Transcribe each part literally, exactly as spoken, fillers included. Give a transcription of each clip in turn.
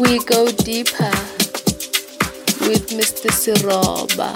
We go deeper with Mister Siroba.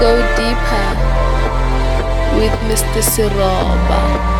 Go Deeper with Mister Siroba.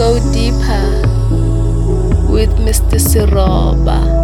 Go Deeper with Mister Siroba.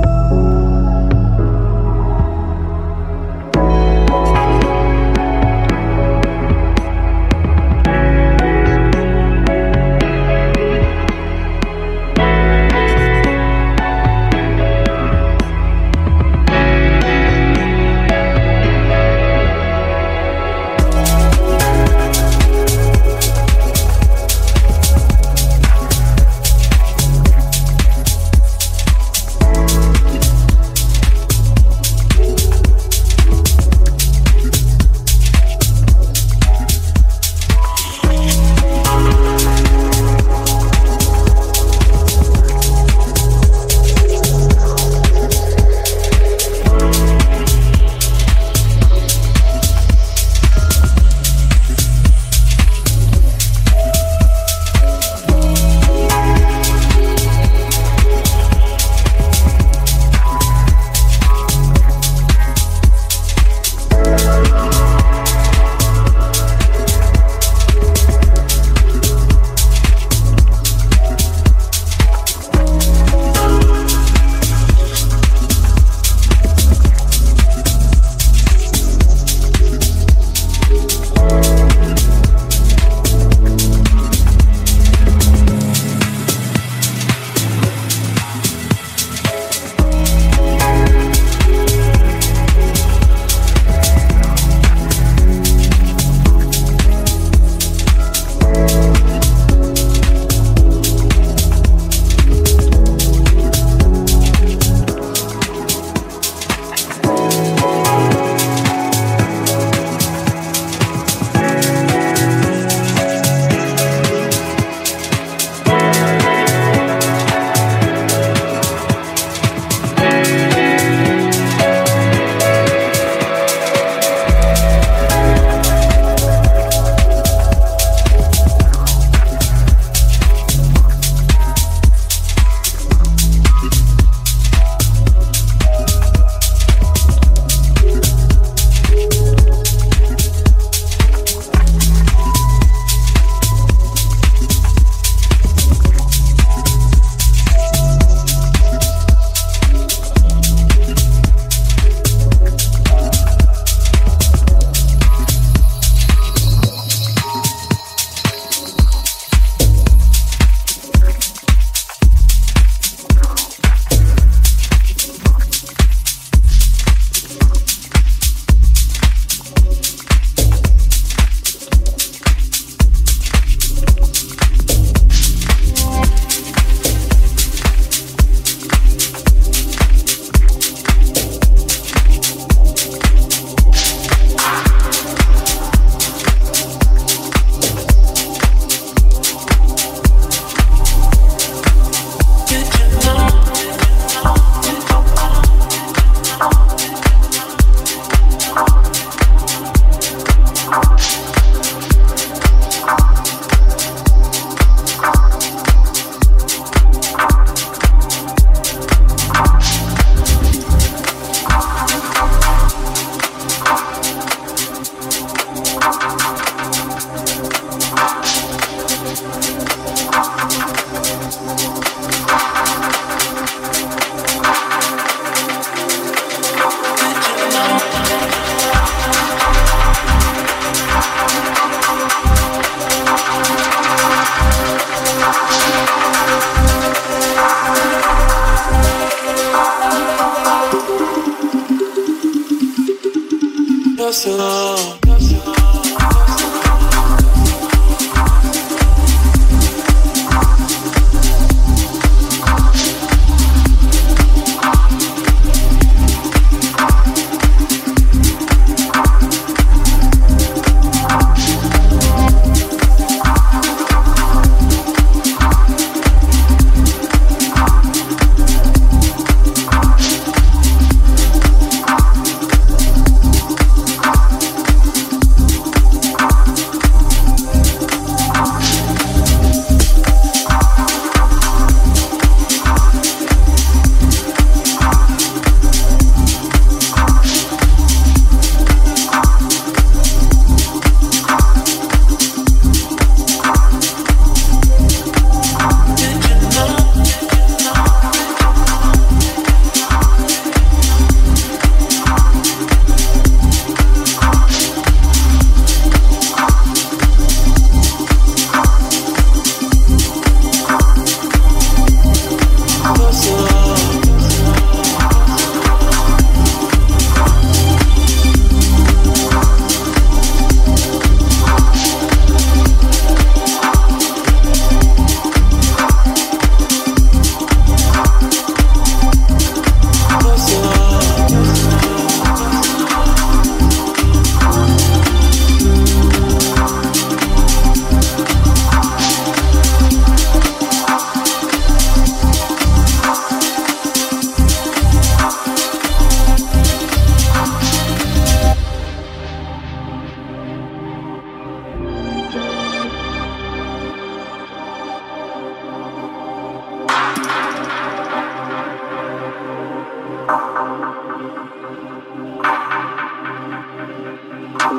We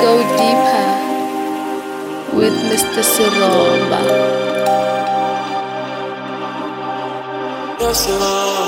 go deeper with Mister Siromba. No Siromba.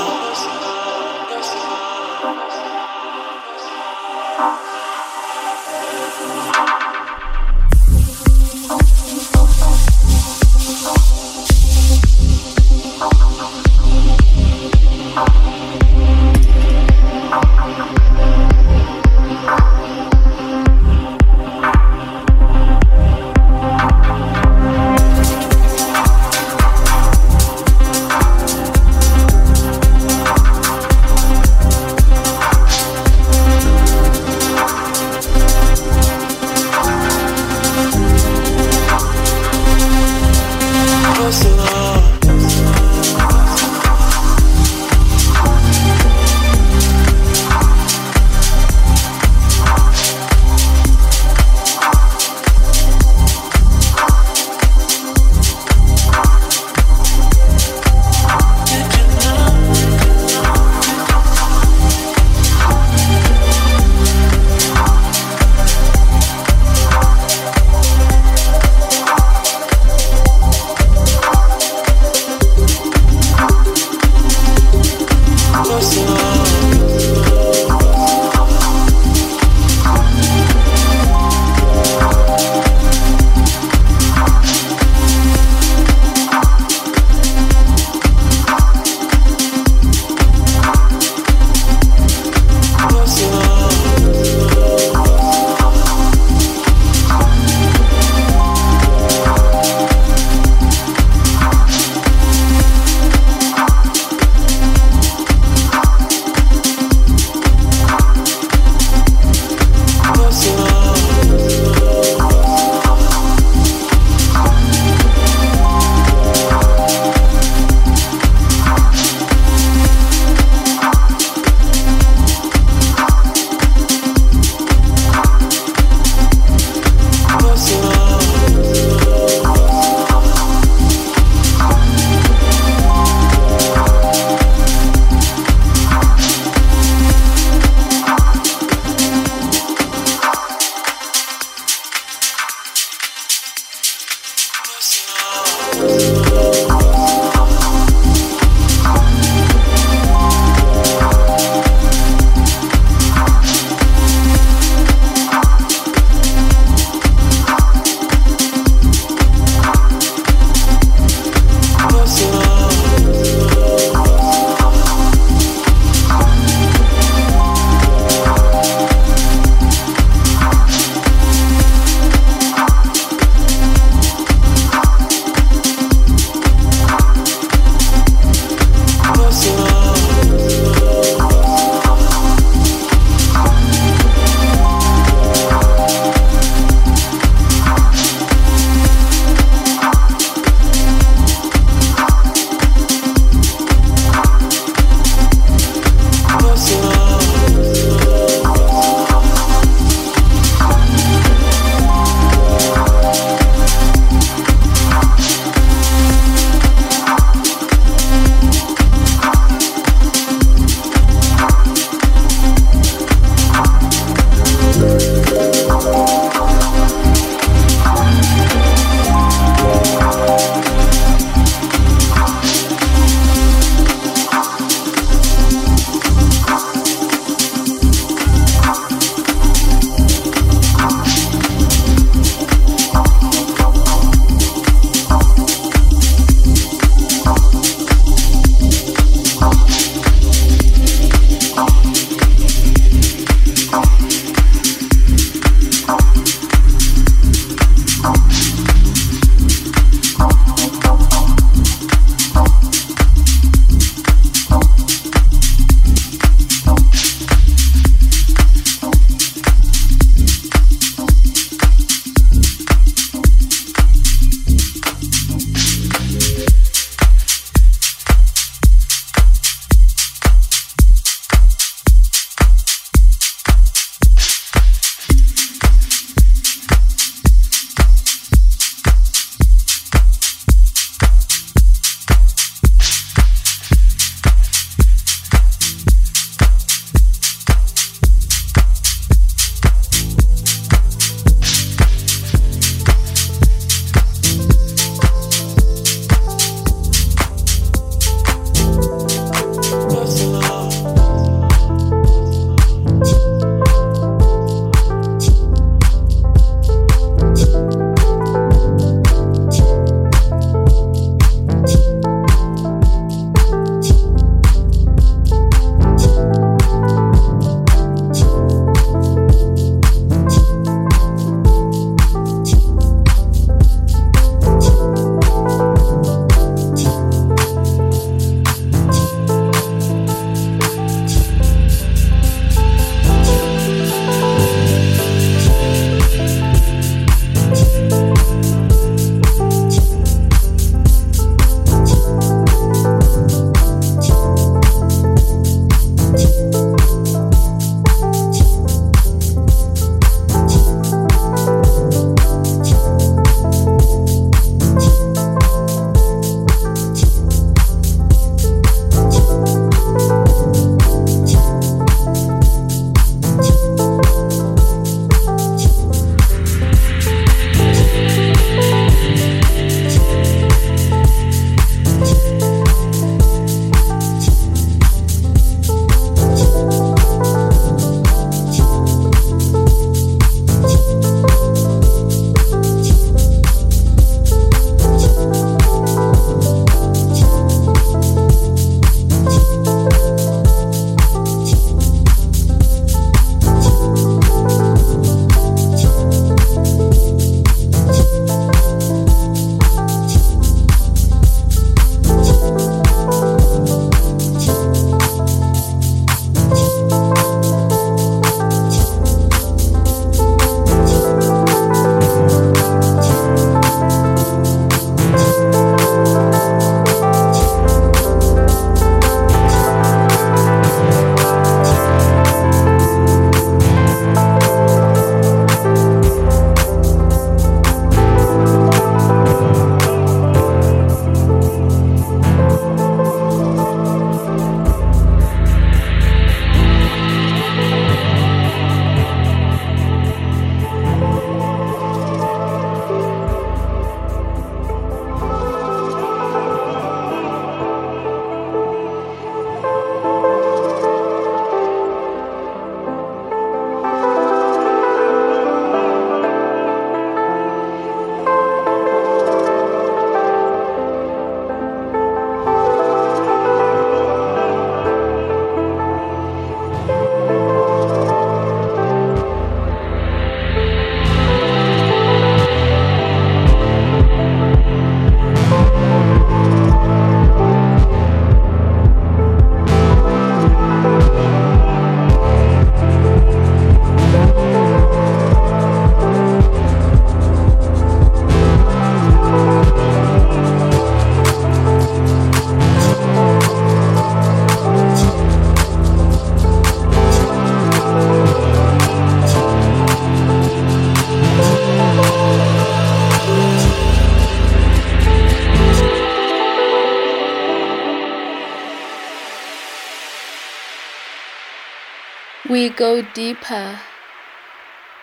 We go deeper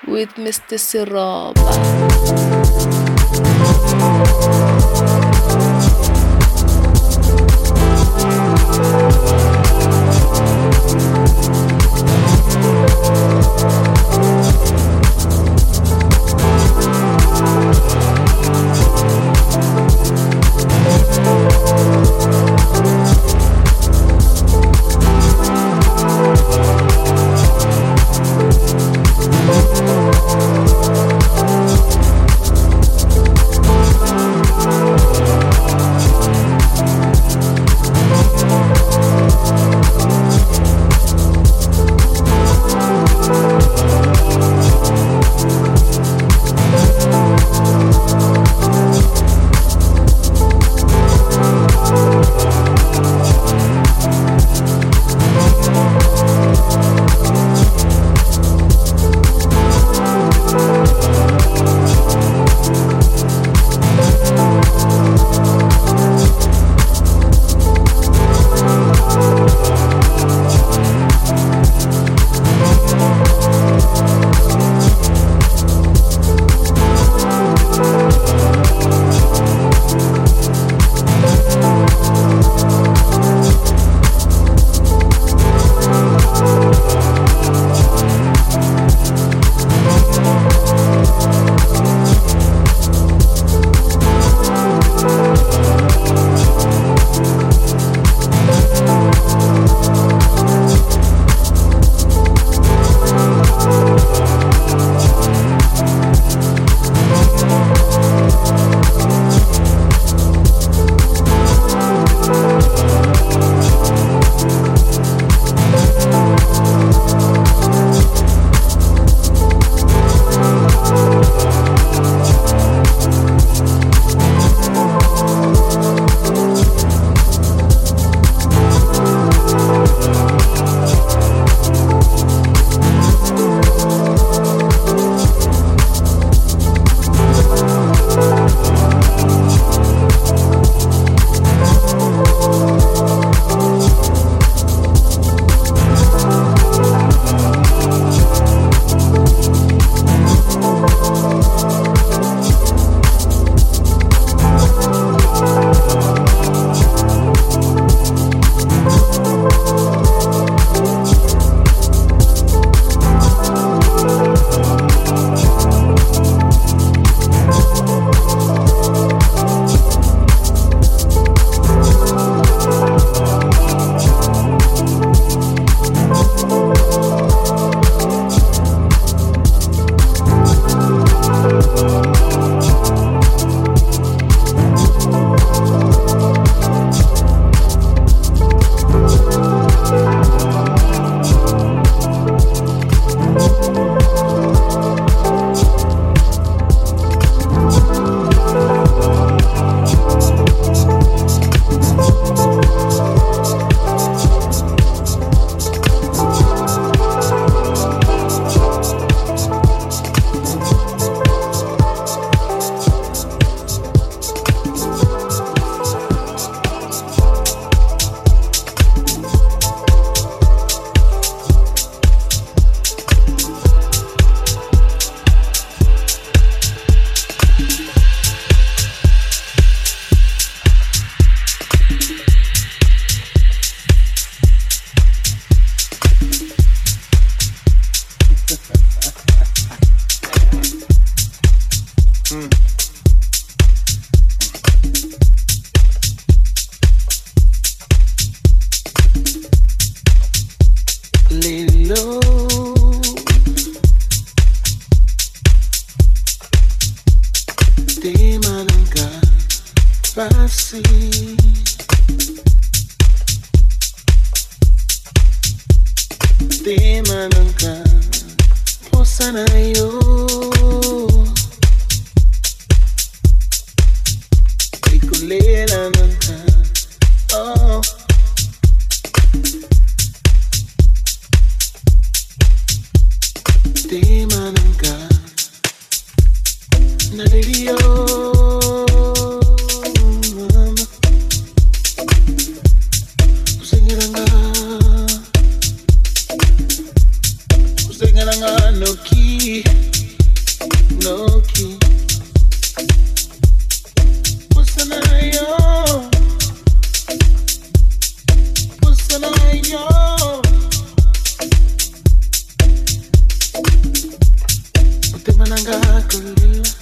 with Mister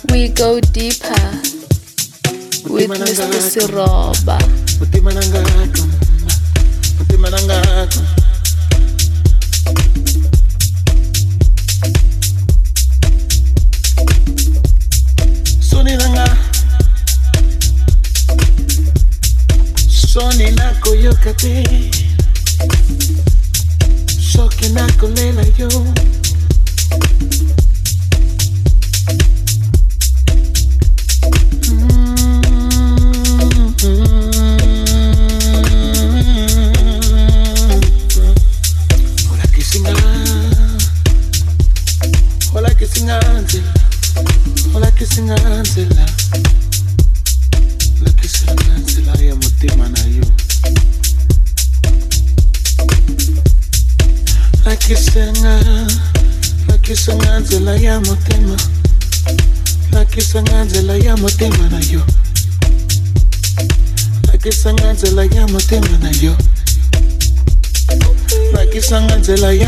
We go deeper with Mister Siroba. Soninanga Soninako yokate Sokinako lela yo Zela ya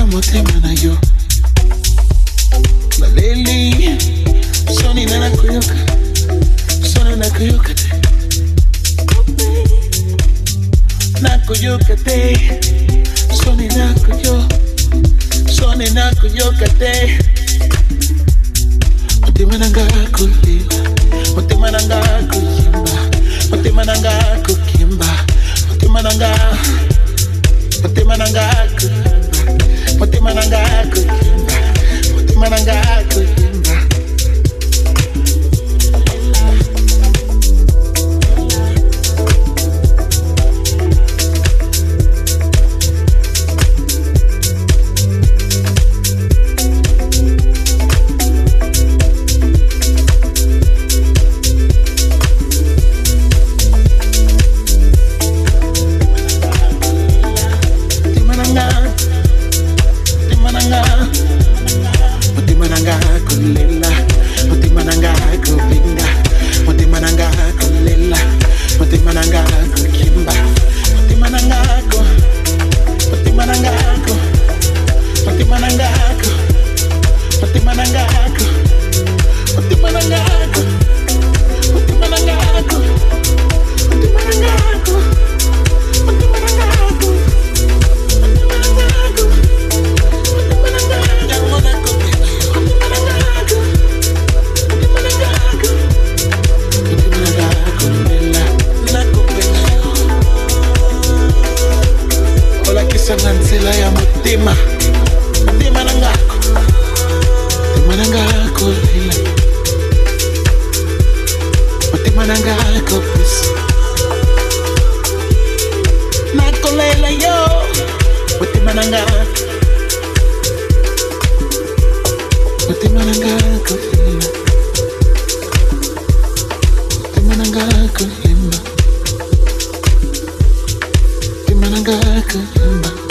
motema na yo Maleli Soni na nakuyoka Soni nakuyoka te Nakuyoka te Soni nakuyo Soni nakuyoka te Motema nanga kuliwa Motema nanga kuyimba Motema nanga kukimba Motema nanga Motema nanga kuyimba Moti mananga kuyimba, moti mananga kuyimba. Mananga, Mananga, Mananga,